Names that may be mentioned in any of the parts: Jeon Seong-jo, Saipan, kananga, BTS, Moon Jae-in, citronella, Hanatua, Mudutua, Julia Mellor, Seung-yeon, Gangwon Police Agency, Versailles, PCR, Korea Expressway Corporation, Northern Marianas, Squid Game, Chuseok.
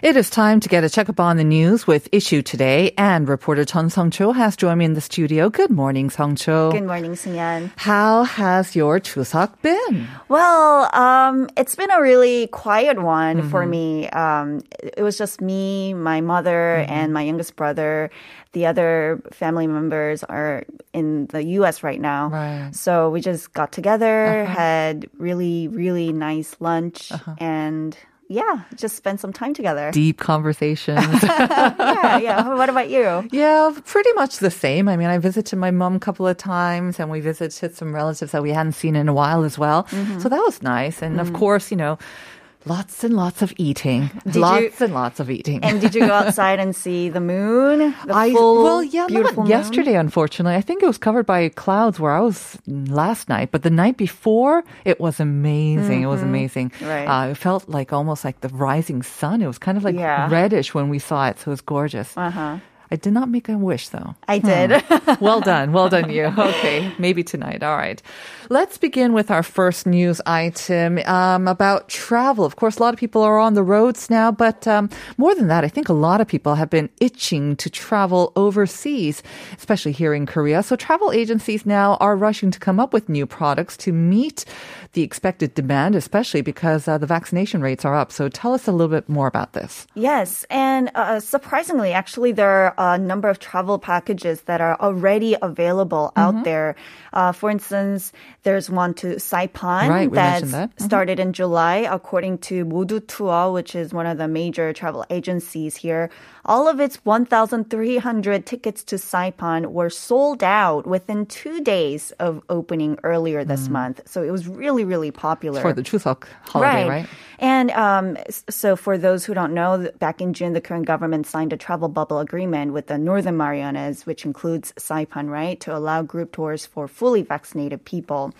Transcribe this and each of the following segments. It is time to get a checkup on the news with Issue Today, and reporter Jeon Seong-jo has joined me in the studio. Good morning, Seong-jo. Good morning, Seung-yeon. How has your Chuseok been? Well, it's been a really quiet one for me. It was just me, my mother, and my youngest brother. The other family members are in the U.S. right now. Right. So we just got together, had really, really nice lunch, and... Yeah, just spend some time together. Deep conversations. Yeah. What about you? Yeah, pretty much the same. I mean, I visited my mom a couple of times, and we visited some relatives that we hadn't seen in a while as well. Mm-hmm. So that was nice. And of course, you know, lots and lots of eating. And did you go outside and see the moon? Well, not yesterday, unfortunately. I think it was covered by clouds where I was last night. But the night before, it was amazing. It was amazing. Right. It felt like almost like the rising sun. It was kind of like reddish when we saw it. So it was gorgeous. I did not make a wish, though. I did. Well done, you. Okay, maybe tonight. All right. Let's begin with our first news item about travel. Of course, a lot of people are on the roads now, but more than that, I think a lot of people have been itching to travel overseas, especially here in Korea. So travel agencies now are rushing to come up with new products to meet the expected demand, especially because the vaccination rates are up. So tell us a little bit more about this. Yes, and surprisingly, actually, there are a number of travel packages that are already available out there. For instance, there's one to Saipan that started in July, according to Mudutua, which is one of the major travel agencies here. All of its 1,300 tickets to Saipan were sold out within 2 days of opening earlier this month. So it was really, really popular. For the Chuseok holiday, right? And so for those who don't know, back in June, the Korean government signed a travel bubble agreement with the Northern Marianas, which includes Saipan, right, to allow group tours for fully vaccinated people.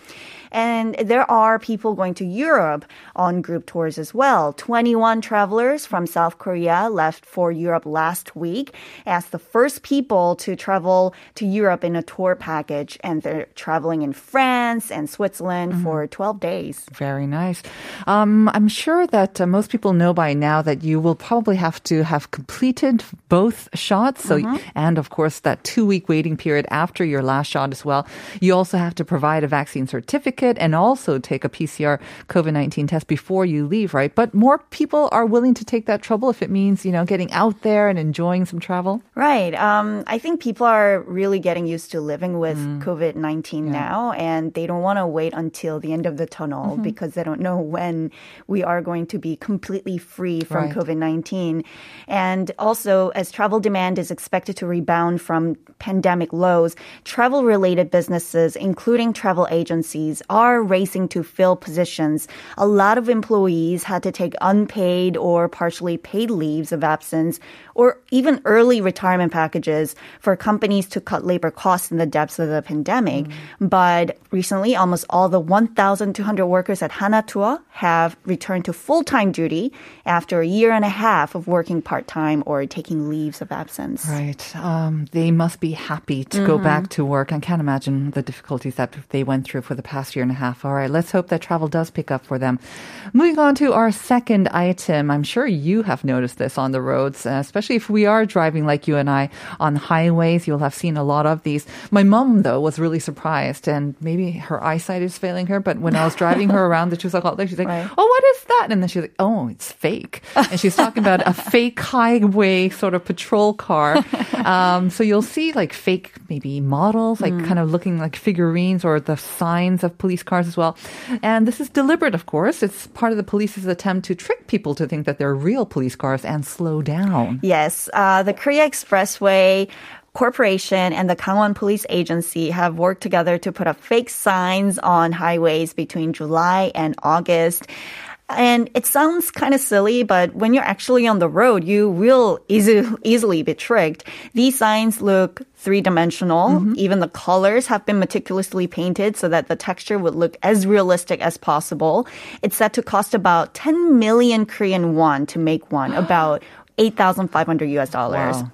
And there are people going to Europe on group tours as well. 21 travelers from South Korea left for Europe last week as the first people to travel to Europe in a tour package. And they're traveling in France and Switzerland for 12 days. Very nice. I'm sure that most people know by now that you will probably have to have completed both shots. So, and of course, that 2-week waiting period after your last shot as well. You also have to provide a vaccine certificate and also take a PCR COVID-19 test before you leave, right? But more people are willing to take that trouble if it means, you know, getting out there and enjoying some travel. Right. I think people are really getting used to living with COVID-19 now, and they don't want to wait until the end of the tunnel because they don't know when we are going to be completely free from COVID-19. And also, as travel demand is expected to rebound from pandemic lows, travel-related businesses, including travel agencies, are racing to fill positions. A lot of employees had to take unpaid or partially paid leaves of absence or even early retirement packages for companies to cut labor costs in the depths of the pandemic. But recently, almost all the 1,200 workers at Hanatua have returned to full-time duty after a year and a half of working part-time or taking leaves of absence. Right. They must be happy to go back to work. I can't imagine the difficulties that they went through for the past year and a half. All right, let's hope that travel does pick up for them. Moving on to our second item. I'm sure you have noticed this on the roads, especially if we are driving like you and I on highways. You'll have seen a lot of these. My mom, though, was really surprised, and maybe her eyesight is failing her, but when I was driving her around the Chuseok holiday, she's like, oh, what is that? And then she's like, oh, it's fake. And she's talking about a fake highway sort of patrol car. So you'll see like fake maybe models, like kind of looking like figurines or the signs of police cars as well. And this is deliberate, of course. It's part of the police's attempt to trick people to think that they're real police cars and slow down. Yes. The Korea Expressway Corporation and the Gangwon Police Agency have worked together to put up fake signs on highways between July and August. And it sounds kind of silly, but when you're actually on the road, you will easily be tricked. These signs look three-dimensional. Mm-hmm. Even the colors have been meticulously painted so that the texture would look as realistic as possible. It's said to cost about 10 million Korean won to make one, about $8,500. Wow.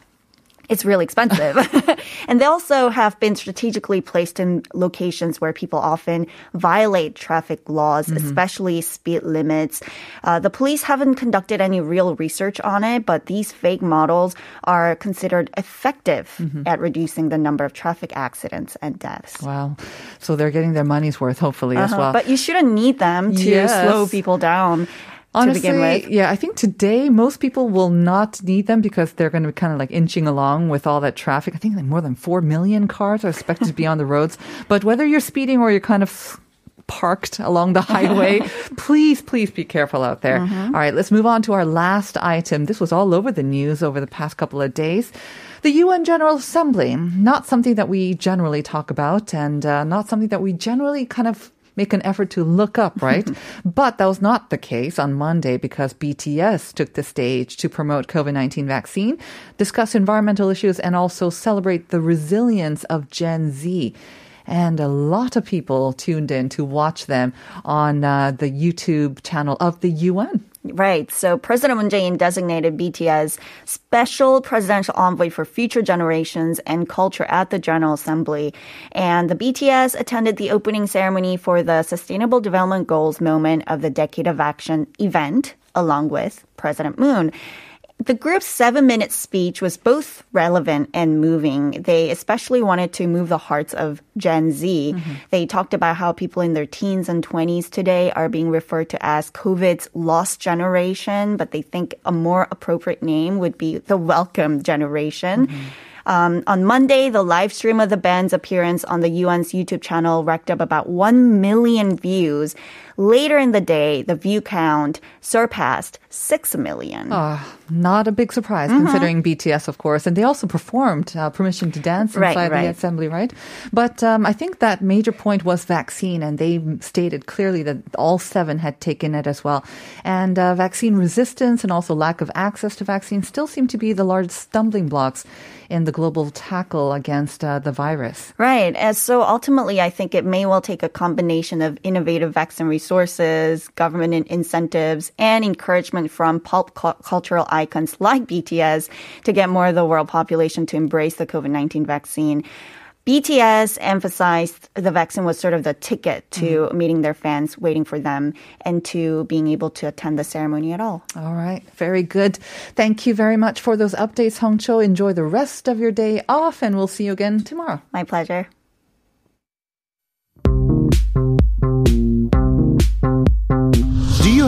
It's really expensive. And they also have been strategically placed in locations where people often violate traffic laws, mm-hmm. especially speed limits. The police haven't conducted any real research on it, but these fake models are considered effective mm-hmm. at reducing the number of traffic accidents and deaths. Wow. So they're getting their money's worth, hopefully, as well. But you shouldn't need them to slow people down. Honestly, to begin with. Yeah, I think today most people will not need them because they're going to be kind of like inching along with all that traffic. I think like more than 4 million cars are expected to be on the roads. But whether you're speeding or you're kind of parked along the highway, please be careful out there. Mm-hmm. All right, let's move on to our last item. This was all over the news over the past couple of days. The UN General Assembly, not something that we generally talk about and not something that we generally kind of make an effort to look up, right? But that was not the case on Monday because BTS took the stage to promote COVID-19 vaccine, discuss environmental issues, and also celebrate the resilience of Gen Z. And a lot of people tuned in to watch them on the YouTube channel of the UN. Right. So President Moon Jae-in designated BTS Special Presidential Envoy for Future Generations and Culture at the General Assembly. And the BTS attended the opening ceremony for the Sustainable Development Goals Moment of the Decade of Action event, along with President Moon. The group's 7-minute speech was both relevant and moving. They especially wanted to move the hearts of Gen Z. Mm-hmm. They talked about how people in their teens and 20s today are being referred to as COVID's lost generation, but they think a more appropriate name would be the welcome generation. Mm-hmm. On Monday, the live stream of the band's appearance on the UN's YouTube channel racked up about 1 million views. Later in the day, the view count surpassed 6 million. Not a big surprise, mm-hmm. considering BTS, of course. And they also performed Permission to Dance inside the assembly, right? But I think that major point was vaccine, and they stated clearly that all 7 had taken it as well. And vaccine resistance and also lack of access to vaccines still seem to be the largest stumbling blocks in the global tackle against the virus. Right. And so ultimately, I think it may well take a combination of innovative vaccine resources, government incentives, and encouragement from pop cultural icons like BTS to get more of the world population to embrace the COVID-19 vaccine. BTS emphasized the vaccine was sort of the ticket to meeting their fans, waiting for them, and to being able to attend the ceremony at all. All right. Very good. Thank you very much for those updates, Seong-jo. Enjoy the rest of your day off, and we'll see you again tomorrow. My pleasure. Do you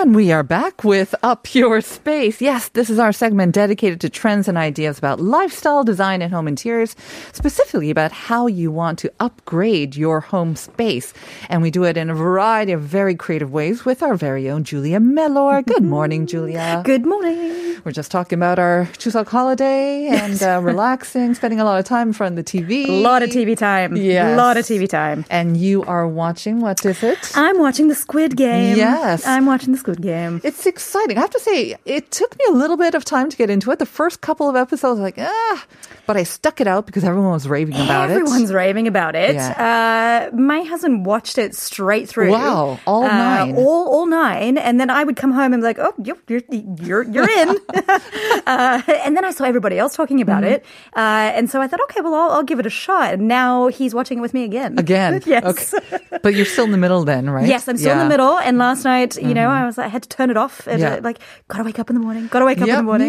And we are back with Up Your Space. Yes, this is our segment dedicated to trends and ideas about lifestyle, design, and home interiors, specifically about how you want to upgrade your home space. And we do it in a variety of very creative ways with our very own Julia Mellor. Good morning, Julia. Good morning. We're just talking about our Chuseok holiday and relaxing, spending a lot of time in front of the TV. A lot of TV time. Yes. A lot of TV time. And you are watching, what is it? I'm watching the Squid Game. Yes. I'm watching the Squid Game. It's exciting. I have to say, it took me a little bit of time to get into it. The first couple of episodes, but I stuck it out because everyone was raving about it. Everyone's raving about it. Yeah. My husband watched it straight through. Wow, all 9. All 9. And then I would come home and be like, oh, you're in. And then I saw everybody else talking about it. And so I thought, okay, well, I'll give it a shot. And now he's watching it with me again. Yes. Okay. But you're still in the middle then, right? Yes, I'm still in the middle. And last night, you know, I had to turn it off. And like, gotta wake up in the morning. Me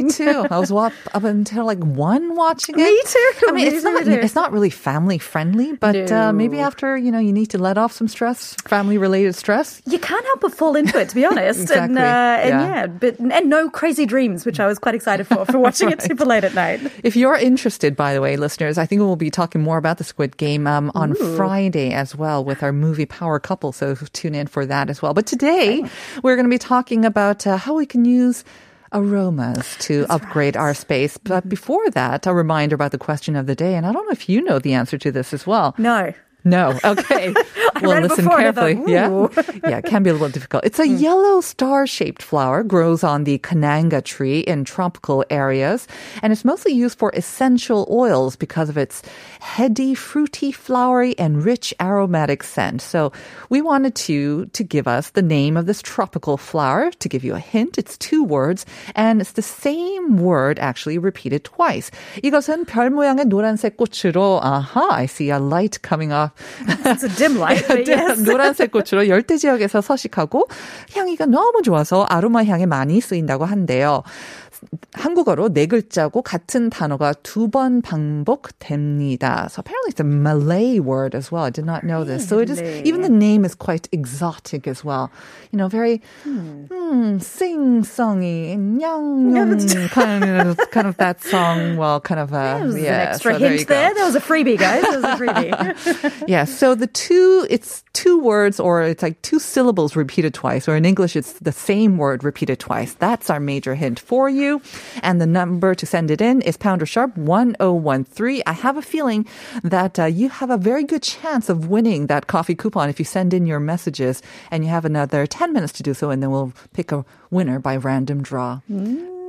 too. I was up until like 1 watching it. Me too. I mean, it's not really family friendly, but maybe after, you know, you need to let off some stress, family related stress. You can't help but fall into it, to be honest. Exactly. And no crazy dreams, which I was quite excited for watching it super late at night. If you're interested, by the way, listeners, I think we'll be talking more about the Squid Game on Friday as well with our movie Power Couple. So tune in for that as well. But today, we're going to be talking about how we can use aromas to upgrade our space. But before that, a reminder about the question of the day. And I don't know if you know the answer to this as well. No. Okay. Well, listen carefully. Yeah, it can be a little difficult. It's a yellow star-shaped flower, grows on the kananga tree in tropical areas, and it's mostly used for essential oils because of its heady, fruity, flowery, and rich aromatic scent. So we wanted to give us the name of this tropical flower. To give you a hint, it's 2 words, and it's the same word actually repeated twice. 이것은 별 모양의 노란색 꽃으로, I see a light coming off. It's a dim light, but yes. 노란색 꽃으로 열대 지역에서 서식하고 향이가 너무 좋아서 아로마 향에 많이 쓰인다고 한대요. 한국어로 4글자고 같은 단어가 2번 반복됩니다. So apparently it's a Malay word as well. I did not know this. So it is, even the name is quite exotic as well. You know, very sing-songy, kind of that song. Well, kind of an extra hint there. That was a freebie, guys. That was a freebie. Yeah. So it's 2 words, or it's like 2 syllables repeated twice, or in English, it's the same word repeated twice. That's our major hint for you. And the number to send it in is #1013. I have a feeling that you have a very good chance of winning that coffee coupon if you send in your messages, and you have another 10 minutes to do so, and then we'll pick a winner by random draw.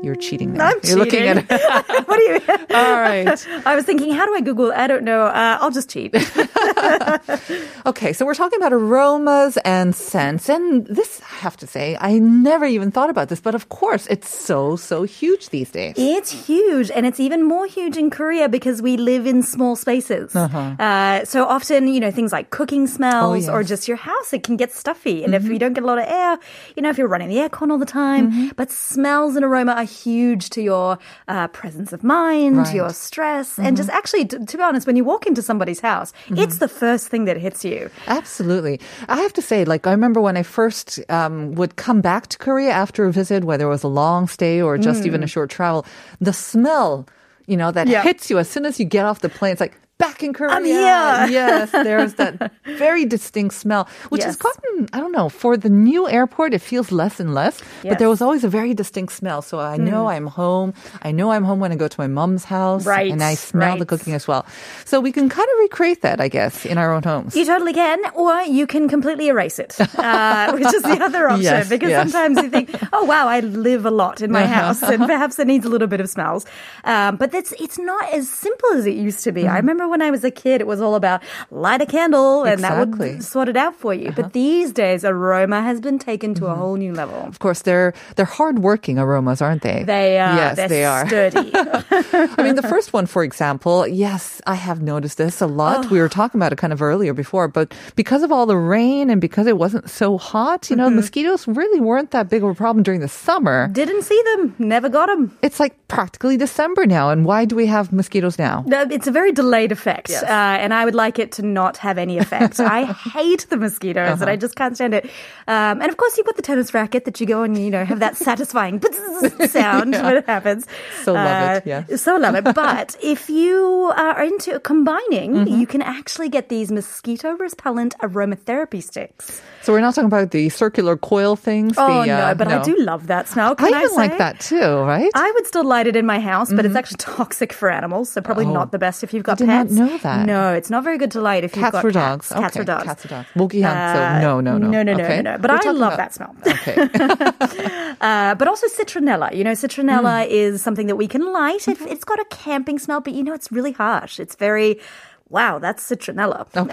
You're cheating there. You're cheating. Looking at it. What do you mean? All right. I was thinking, how do I Google? I don't know. I'll just cheat. Okay, so we're talking about aromas and scents. And this, I have to say, I never even thought about this. But of course, it's so huge these days. It's huge. And it's even more huge in Korea because we live in small spaces. Uh-huh. So often, you know, things like cooking smells or just your house, it can get stuffy. And if you don't get a lot of air, you know, if you're running the aircon all the time. But smells and aroma are huge to your presence of mind, your stress, and just actually, to be honest, when you walk into somebody's house, it's the first thing that hits you. Absolutely. I have to say, like, I remember when I first would come back to Korea after a visit, whether it was a long stay or just even a short travel, the smell, you know, that hits you as soon as you get off the plane, it's like, back in Korea. I'm here. Yes, there's that very distinct smell, which has gotten, I don't know, for the new airport, it feels less and less, but there was always a very distinct smell. So I know I'm home. I know I'm home when I go to my mom's house. Right. And I smell the cooking as well. So we can kind of recreate that, I guess, in our own homes. You totally can, or you can completely erase it, which is the other option. Because sometimes you think, oh, wow, I live a lot in my house, and perhaps it needs a little bit of smells. But it's not as simple as it used to be. I remember when I was a kid, it was all about light a candle and that would sort it out for you. But these days, aroma has been taken to a whole new level. Of course, they're hardworking aromas, aren't they? They are. Yes, they are. Sturdy. I mean, the first one, for example, yes, I have noticed this a lot. Oh. We were talking about it kind of earlier before, but because of all the rain and because it wasn't so hot, you know, mosquitoes really weren't that big of a problem during the summer. Didn't see them. Never got them. It's like practically December now. And why do we have mosquitoes now? It's a very delayed effect. Yes. And I would like it to not have any effect. I hate the mosquitoes and I just can't stand it. And of course, you've got the tennis racket that you go and, you know, have that satisfying sound when it happens. So love it. Yeah. So love it. But if you are into combining, you can actually get these mosquito repellent aromatherapy sticks. So we're not talking about the circular coil things? No, but I do love that smell. I even like that too, right? I would still light it in my house, but it's actually toxic for animals, so probably not the best if you've got pets. Know that. No, it's not very good to light if cats you've got dogs. Cats. Okay. Or dogs. Cats or dogs. No. But I love that smell. Okay. But also citronella. You know, citronella is something that we can light. It's got a camping smell, but you know, it's really harsh. It's very Wow, that's citronella. Okay.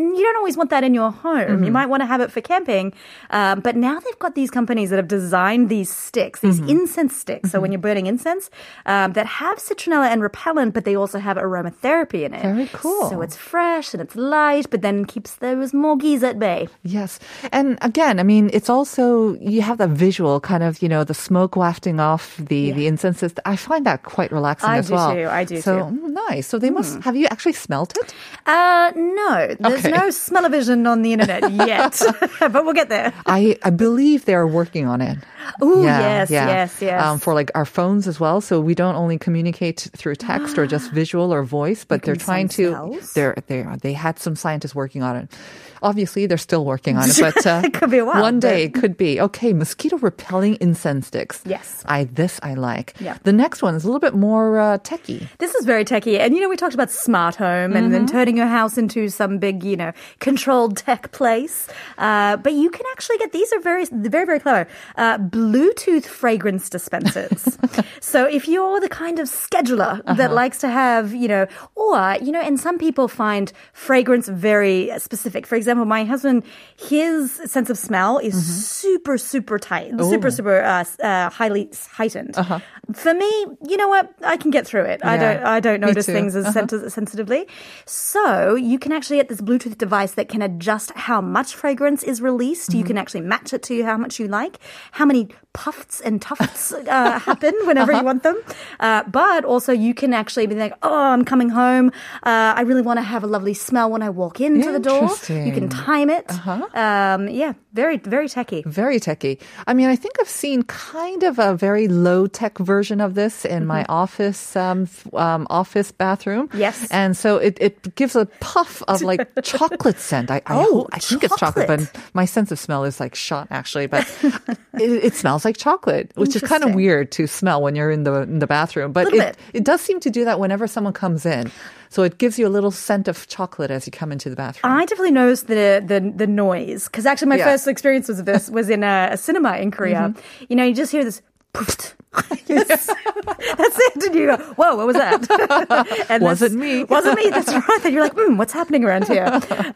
You don't always want that in your home. Mm-hmm. You might want to have it for camping. But now they've got these companies that have designed these sticks, these incense sticks. So when you're burning incense, that have citronella and repellent, but they also have aromatherapy in it. Very cool. So it's fresh and it's light, but then keeps those morgies at bay. Yes. And again, I mean, it's also, you have that visual kind of, you know, the smoke wafting off the incenses. I find that quite relaxing as well. I do too. Nice. So they must, have you actually smelled it? No. There's no smell-o-vision on the internet yet. But we'll get there. I believe they're working on it. Oh, yes. For like our phones as well. So we don't only communicate through text or just visual or voice, but they're trying to, they had some scientists working on it. Obviously, they're still working on it, but it could be a while, one day it could be. Okay, mosquito-repelling incense sticks. Yes. I like. Yeah. The next one is a little bit more techie. This is very techie. And, you know, we talked about smart home and then turning your house into some big, you know, controlled tech place. But you can actually get, these are very, very, very clever, Bluetooth fragrance dispensers. So if you're the kind of scheduler that likes to have, you know, or, you know, and some people find fragrance very specific. For example, my husband, his sense of smell is super, super tight, super highly heightened. For me, you know what? I can get through it. Yeah. I don't notice things as sensitively. So you can actually get this Bluetooth device that can adjust how much fragrance is released. You can actually match it to how much you like, how many puffs and tufts happen whenever you want them. But also you can actually be like, oh, I'm coming home. I really want to have a lovely smell when I walk into the door. You can time it. Very, very techie. Very techie. I mean, I think I've seen kind of a very low-tech version of this in my office office bathroom. Yes. And so it gives a puff of like chocolate scent. I think it's chocolate, but my sense of smell is like shot actually, but it smells like chocolate, which is kind of weird to smell when you're in the bathroom. But it does seem to do that whenever someone comes in. So it gives you a little scent of chocolate as you come into the bathroom. I definitely noticed the noise, because actually my first experience was this was in a cinema in Korea. You know, you just hear this. Yes. That's it. And you go, whoa, what was that? And wasn't me. That's right. And you're like, what's happening around here?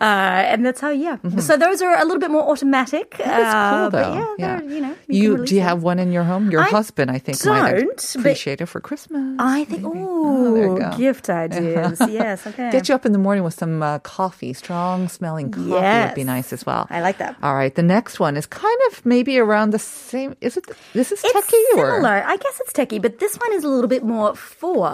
And that's how, So those are a little bit more automatic. That's cool, though. But you know. Do you have one in your home? Your husband, I think, might appreciate it for Christmas. I think, gift ideas. Yes, okay. Get you up in the morning with some coffee, strong smelling coffee would be nice as well. I like that. All right. The next one is kind of maybe around the same. This is techie? Similar. I guess it's techie, but this one is a little bit more for,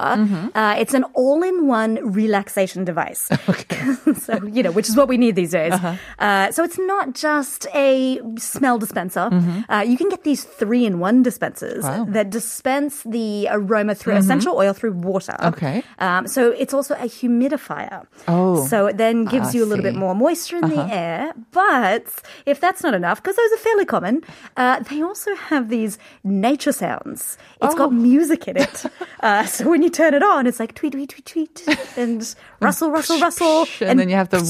it's an all-in-one relaxation device. Okay. So, you know, which is what we need these days. So it's not just a smell dispenser. You can get these 3-in-1 dispensers that dispense the aroma through essential oil through water. Okay. So it's also a humidifier. Oh. So it then gives you a little bit more moisture in the air. But if that's not enough, because those are fairly common, they also have these nature sounds. It's got music in it. So when you turn it on, it's like tweet, tweet, tweet, tweet, and rustle, rustle, rustle. And then you have the...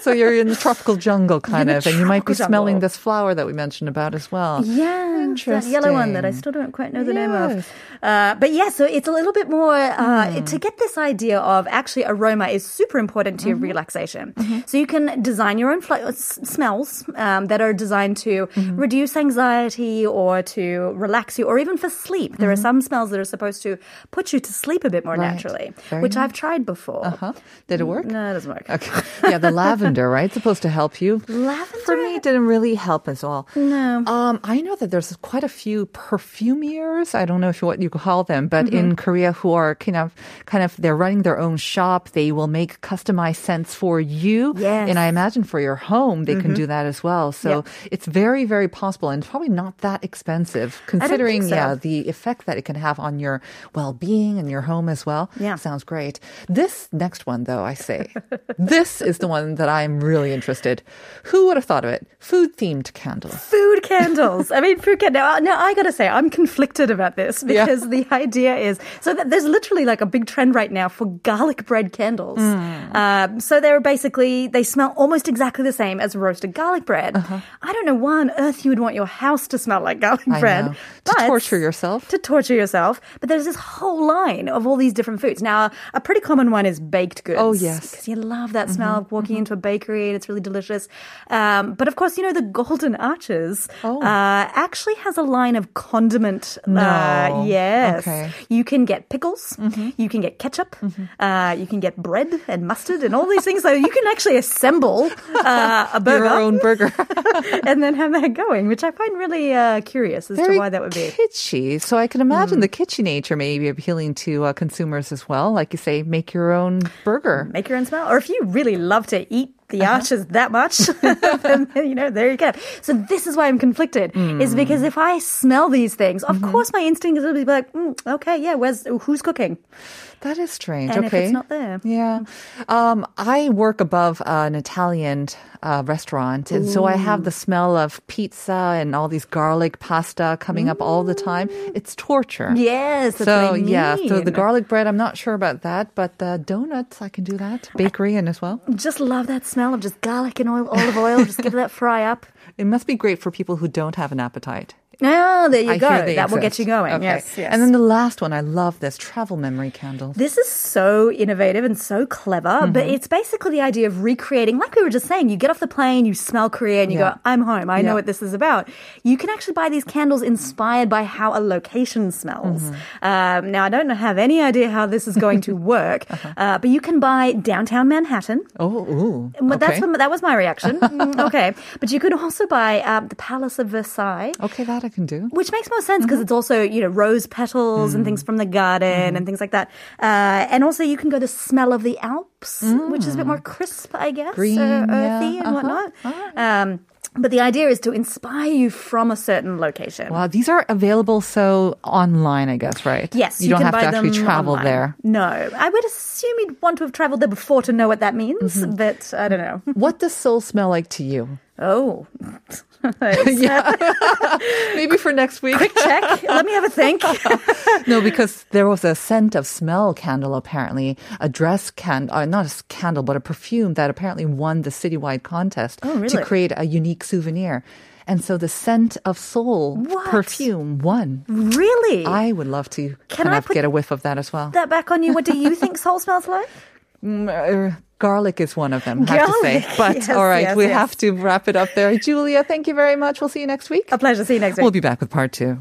So you're in the tropical jungle kind of, and you might be smelling this flower that we mentioned about as well. Yeah. Interesting. That yellow one that I still don't quite know the name of. But yeah, so it's a little bit more... to get this idea of actually aroma is super important to your relaxation. So you can design your own smells that are designed to reduce anxiety or to relax you, or even for sleep. There are some smells that are supposed to put you to sleep a bit more naturally, which I've tried before. Did it work? No, it doesn't work. Okay. Yeah, the lavender, right? It's supposed to help you. Lavender? For me, it didn't really help as well. No. I know that there's quite a few perfumiers, I don't know if what you call them, but in Korea who are kind of they're running their own shop. They will make customized scents for you. Yes. And I imagine for your home, they can do that as well. So it's very, very possible and probably not that expensive. Considering the effect that it can have on your well-being and your home as well. Yeah. Sounds great. This next one, though, I say, this is the one that I'm really interested. Who would have thought of it? Food-themed candles. Food candles. I mean, food candles. Now, I got to say, I'm conflicted about this because the idea is, so there's literally like a big trend right now for garlic bread candles. So they're basically, they smell almost exactly the same as roasted garlic bread. I don't know why on earth you would want your house to smell like garlic bread. To torture yourself. But there's this whole line of all these different foods. Now, a pretty common common one is baked goods. Oh, yes. Because you love that smell of walking into a bakery and it's really delicious. But of course, you know, the Golden Arches actually has a line of condiment. Yes. Okay. You can get pickles. You can get ketchup. You can get bread and mustard and all these things. So you can actually assemble a burger. Your own burger. And then have that going, which I find really curious as to why that would be. Kitschy. So I can imagine the kitschy nature maybe appealing to consumers as well. Like you say, make your own burger. Make your own smell. Or if you really love to eat the arches that much, then, you know, there you go. So this is why I'm conflicted, is because if I smell these things, of course my instinct is going to be like, okay, yeah, who's cooking? That is strange. And if it's not there. Yeah. I work above an Italian restaurant, and so I have the smell of pizza and all these garlic pasta coming up all the time. It's torture. Yes, that's what I mean. So the garlic bread, I'm not sure about that, but donuts, I can do that. Bakery and as well. Just love that smell of just garlic and olive oil. Just give that fry up. It must be great for people who don't have an appetite. Oh, there you go. That exist. Will get you going. Okay. Yes. And then the last one, I love this, travel memory candles. This is so innovative and so clever, but it's basically the idea of recreating, like we were just saying, you get off the plane, you smell Korea, and you go, I'm home. I know what this is about. You can actually buy these candles inspired by how a location smells. Now, I don't have any idea how this is going to work, but you can buy downtown Manhattan. But that was my reaction. Okay. But you could also buy the Palace of Versailles. Okay, that I can do. Which makes more sense because it's also, you know, rose petals and things from the garden and things like that. And also you can go the smell of the Alps, which is a bit more crisp, I guess. Green, earthy and whatnot. But the idea is to inspire you from a certain location. Wow, these are available so online, I guess, right? Yes. You don't have to actually travel online. There. No. I would assume you'd want to have traveled there before to know what that means, but I don't know. What does Seoul smell like to you? Oh, maybe for next week. Quick check. Let me have a think. No, because there was a scent of smell candle, apparently, a dress candle, not a candle, but a perfume that apparently won the citywide contest to create a unique souvenir. And so the scent of Seoul perfume won. Really? I would love to get a whiff of that as well. That back on you. What do you think Seoul smells like? Garlic is one of them, I have to say. But all right, we have to wrap it up there. Julia, thank you very much. We'll see you next week. A pleasure. See you next week. We'll be back with part 2.